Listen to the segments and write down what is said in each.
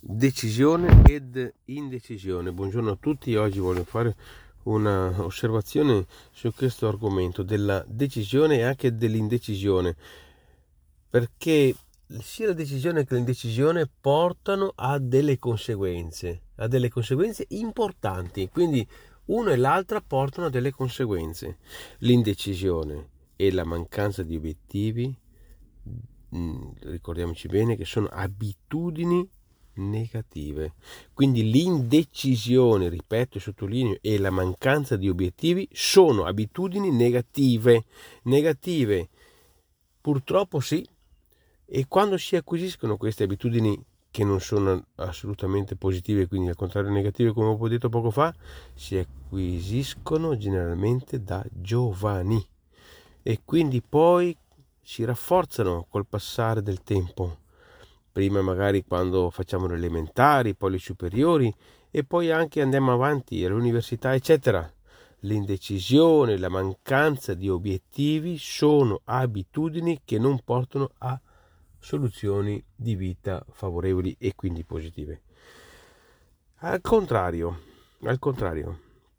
Decisione ed indecisione. Buongiorno a tutti, oggi voglio fare una osservazione su questo argomento della decisione e anche dell'indecisione, perché sia la decisione che l'indecisione portano a delle conseguenze importanti, quindi uno e l'altra portano a delle conseguenze. L'indecisione e la mancanza di obiettivi, ricordiamoci bene che sono abitudini negative, quindi l'indecisione, ripeto e sottolineo, e la mancanza di obiettivi sono abitudini negative, purtroppo sì. E quando si acquisiscono queste abitudini che non sono assolutamente positive, quindi al contrario negative, come ho detto poco fa, si acquisiscono generalmente da giovani e quindi poi si rafforzano col passare del tempo. Prima magari quando facciamo le elementari, poi le superiori e poi anche andiamo avanti all'università, eccetera. L'indecisione, la mancanza di obiettivi sono abitudini che non portano a soluzioni di vita favorevoli e quindi positive. Al contrario,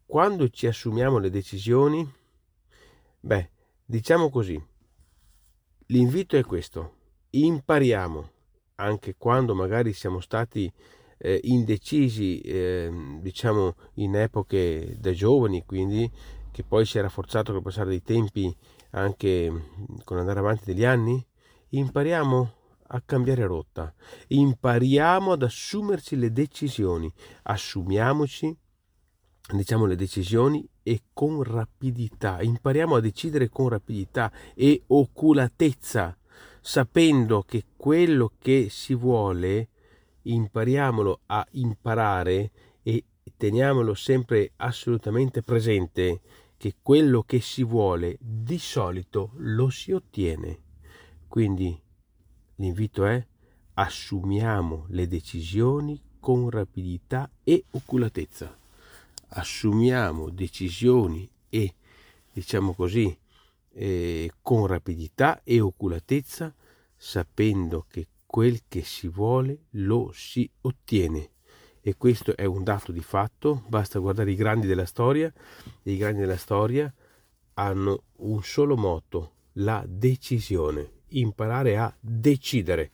quando ci assumiamo le decisioni, diciamo così, l'invito è questo: impariamo, anche quando magari siamo stati indecisi, diciamo in epoche da giovani, quindi che poi si è rafforzato col passare dei tempi anche con andare avanti degli anni, impariamo a cambiare rotta, impariamo ad assumerci le decisioni, assumiamoci, diciamo, le decisioni e con rapidità, impariamo a decidere con rapidità e oculatezza, sapendo che quello che si vuole impariamolo a imparare e teniamolo sempre assolutamente presente, che quello che si vuole di solito lo si ottiene. Quindi l'invito è: assumiamo le decisioni con rapidità e oculatezza, assumiamo decisioni e, diciamo così, con rapidità e oculatezza, sapendo che quel che si vuole lo si ottiene. E questo è un dato di fatto, basta guardare i grandi della storia. I grandi della storia hanno un solo motto: la decisione, imparare a decidere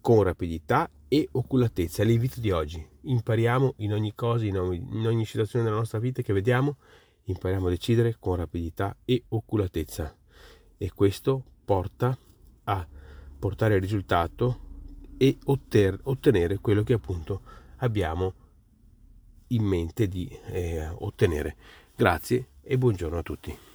con rapidità e oculatezza. L'invito di oggi: impariamo in ogni cosa, in ogni situazione della nostra vita che vediamo, impariamo a decidere con rapidità e oculatezza, e questo porta a portare il risultato e ottenere quello che appunto abbiamo in mente di ottenere. Grazie e buongiorno a tutti.